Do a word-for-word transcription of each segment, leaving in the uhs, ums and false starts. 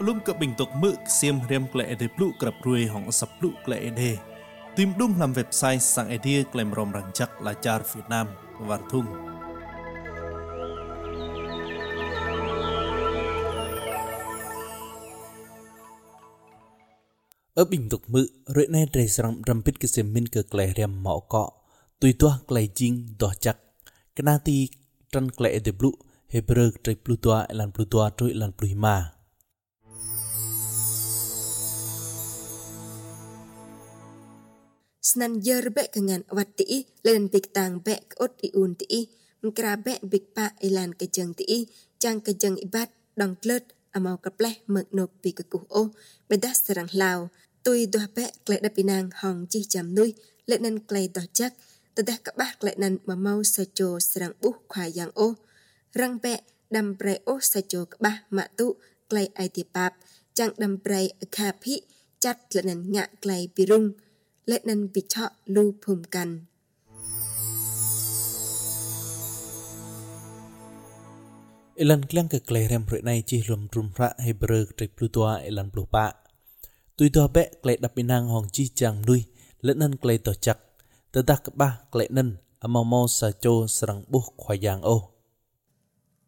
Lum cập bình tục mự xem rem lệ để plu cập ruồi hỏng sập plu lệ đề tìm đúng làm website sang idea claim rom rằng chắc là char Việt Nam và thung. Ở bình tục mự rồi nay để rằng rầm pít cái xem minh cực lệ rem mỏ cọ tùy toa lệ jing đỏ chắc cái na ti trăn lệ để plu Hêbrơ trời plu toa lan plu toa trời lan plu ma. Nan yer bek kangan wat ti len pik tang bek ot i un ti mkra bek bik pa elan kejeng ti chang kejeng ibat dong tlet amau kapleh mek nok pi ku o bedas serang lao tui do bek kle da pinang hong chi cham nui le nan kle do chak tadah ka bah kle nan mamau sacho serang bu khwa yang o rang bek dam pre o sacho ka bah ma tu kle ai ti pap chang dam pre kha phi chat le nan nga kle pirung lệ năn bị chọ lưu phùm cằn. Elan klang kề kề rem rưỡi này chỉ lầm trùm rạ Hêbrơ trịch Plutoa elan Plupa. Tuy toa bẹ kề đập bên hàng hòn chi chàng nuôi lệ năn kề tỏ chặt. Tớ đặc ba kề năn amau mau sa châu srang buộc khoai giang ô.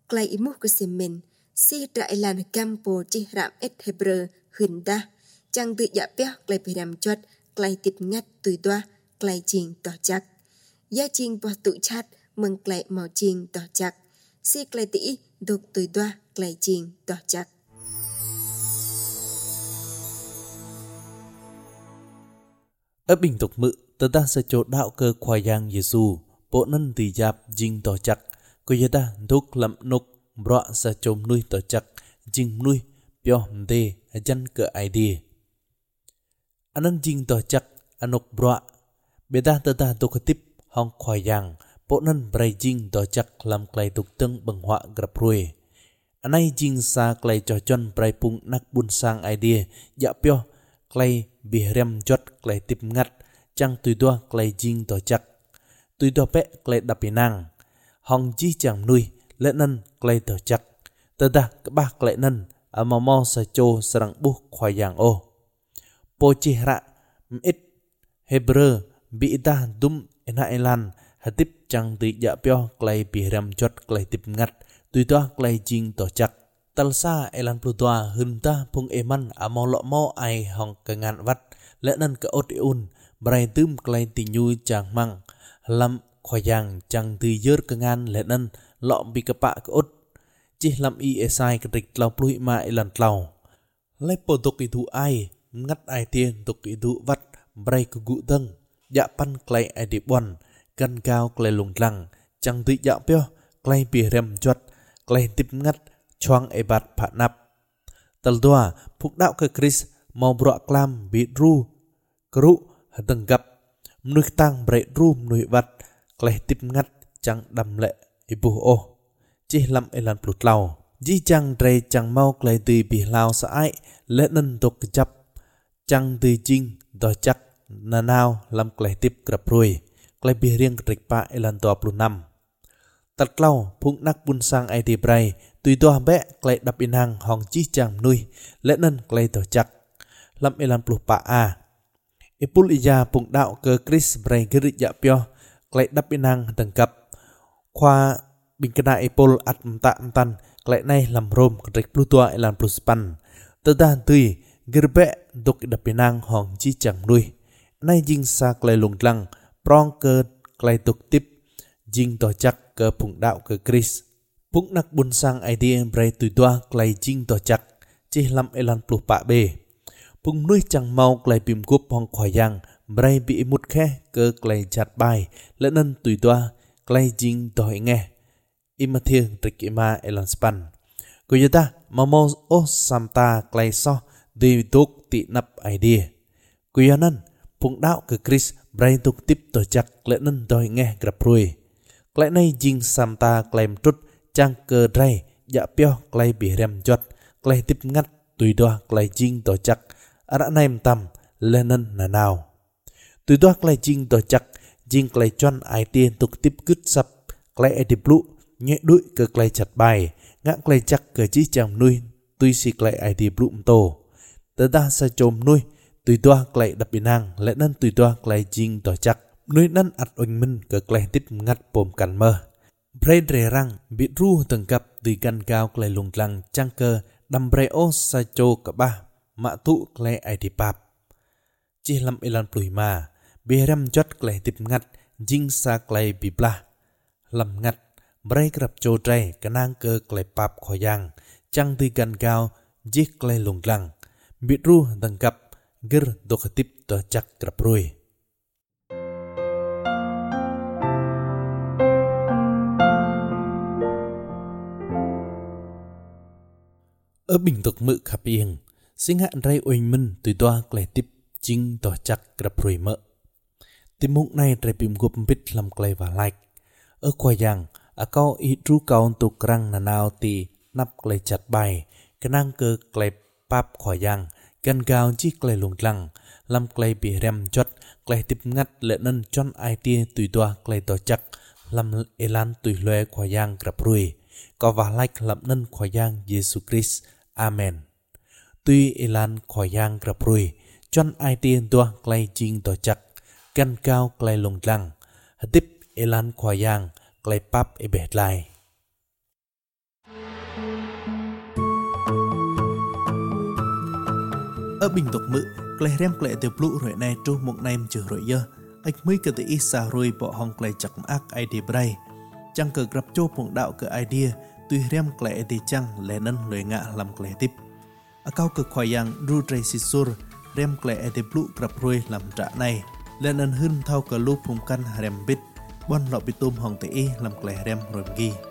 Kề imu của xem mình si đại lan campo chi rạm et Hêbrơ huyền đa chàng tự giả bẹ kề bị làm chót. Klai tip ngắt tùy toa, klai ching tỏ chắc. Gia ching bỏ tụ chát, mừng klai màu ching tỏ chắc. Si klai tỉ, đục tùy toa, klai ching tỏ chắc. Ở bình tục mự, tớ ta sẽ chỗ đạo cơ Khua Yang Yêsu, bộ nân tì giáp ching tỏ chắc. Cô yê ta thuốc lậm nục, rõ sẽ chôm nuôi tỏ chắc, ching nuôi, bèo hầm tê, chân cỡ ai đi. Anan jing to chak anok broa beda tata to ketip hong Khua Yang ponan brai jing to chak lam klai tuk teng beng hwa grap ruai anai jing sa klai cho chon brai pung nak bun sang idea ya pyo klai bihrem jot klai tip ngat chang tui do klai jing to chak tui do pe klai da pinang hong ji chang nui le nan klai to chak tata ka ba klai nan amamo sa cho sarang bu Khua Yang o po chi ra it Hêbrơ bị ta dum ena elan hatip chang ti ya pyo klai pi ram chot klai tip ngat tui toa klai jing to chak tal sa elan plu toa hun ta pung eman amo lo mo ai hong ka ngan wat le nan ka ot un brai tum klai ti nyu chang mang lam Khua Yang chang ti yer ka ngan le nan lo bi ka pa ka ot chi lam i esai ka dik lau plui ma elan tlau le po to ki tu ai ngắt ai tiền tục kỹ dụ vắt bray cứ gụ thân dạ pan clay ai đi bòn căn cao clay lùng lằng chẳng tự dạ peo clay bì rem chuột clay tip ngắt choang ai bạt phạ nạp tờ đoa phục đạo cơ Krist màu bọa clam bị ru cru từng gặp nuôi tang bray ru nuôi vắt clay tip ngắt chẳng đầm lệ ibu ô chỉ làm ai làm lụt lầu chỉ chẳng trai chẳng mau clay tì bì lao sa ai lẽ nên tục chấp chang ti jing do chak na nao lam klai tip krap roi klai bi rieng krik pa elan to năm tat klau phung nak bun sang ai ti brai tui to be klai dap in hang hong chi chang nui le nan klai to chak lam elan plu pa a epul iya pung dau ke Krist brai grit ya pyo klai dap in hang tang kap khwa bing kana epul at mta mtan klai nai lam rom krik plu to elan plu span ta dan tui gerbe dok da pinang hong chi chang lui nay jing sa klai lung lang prong ke klai tuk tip jing to chak ke phung đạo ke Krist phung nak bun sang idea brai tu toa klai jing to chak chi lam elan plu pa be phung nuôi chang mau klai pim gup hong Khua Yang brai bị mut khe ke klai chat bai le nan tu toa klai jing to nghe imatheng trikima elan span ko yata mamo o samta klai so đi tốt tị nắp idea. Quý nhân, phụng đạo của Krist bày tục tiếp tổ chặt lẽ nên đòi nghe gặp rồi. Lẽ này dinh xàm ta kèm trút trang cờ rây dạ peo kèm bị rèm chọt kèm tiếp ngắt tùy đoa kèm dinh tổ chặt ở đã nèm tầm lẽ nên là nào. Tùy đoa kèm dinh tổ chặt dinh kèm chọn idea tục tiếp cứt sập kèm đi blue nhẹ đuổi cờ kèm chặt bài ngã kèm chắc cờ chí chàng nuôi tui xịt lại ai đi bụng tổ. Tớ ta sẽ chôm nuôi, tùy toa lại đập biến hàng, lẽ nên tùy toa lại dinh tỏ chắc. Nuôi nên ạt oanh minh cơ lại tiếp ngắt bồm cắn mơ. Bre rè răng, bị ru từng cặp tùy căn cao lại lùng lăng trang cơ, đâm bre ô sa chô cả ba, mạ tụ lại ai đi bạp. Chỉ làm ilan plùi mà, bê răm chót lại tiếp ngắt, dinh xa lại bị bla. Làm ngắt, bre gặp chô rè, cả nang cơ lại bạp khỏi giang, trang tùy căn cao, giết lại lùng lăng. Bị ru từng cặp, gir đô khả tiếp tòa chắc gặp rồi. Ở bình tục mự khắp yên, sinh hạn rai oanh minh tùy toa lại tiếp chính tòa chắc gặp rồi mỡ. Tìm mục này rai bìm gộp bít làm lại và lạch. Ở Khua Yang, á cao ý ru cao tục răng nà nào tì nắp lại chặt bài, cái năng cơ lại bạp Khua Yang, gần cao chiếc lại lùng lăng, làm lại bị rèm chót, lại tiếp ngắt lệ nân chọn ai tia tùy toa lại tòa chắc, làm ế lan tùy lòe Khua Yang gặp rồi. Có và lạch làm nân Khua Yang Yêsu Krist. Amen. Tuy elan Khua Yang gặp rồi, chọn ai tiên toa clay chinh tòa chắc, căn cao clay lùng lăng, hạt tiếp elan Khua Yang clay pap e bẹt lại. Ở bình tục mự, clay rem clay tiêu lụ rồi này trô mộng nem chở rồi dơ, ách mới cơ tự ít xa rồi bỏ hong clay chặt ác ai đi bray. Chẳng cờ gặp chô mộng đạo cờ idea, tuy rem klei de chang lê nân lê ngạ làm klei tiếp. A cao cực Khua Yang ru tre sisur rem klei de blu grab ruy làm trạ này. Lê nân hưng thao cờ lu phùng căn rem bít, bon lọ bít tôm hồng tê y làm klei rem rồi ghi.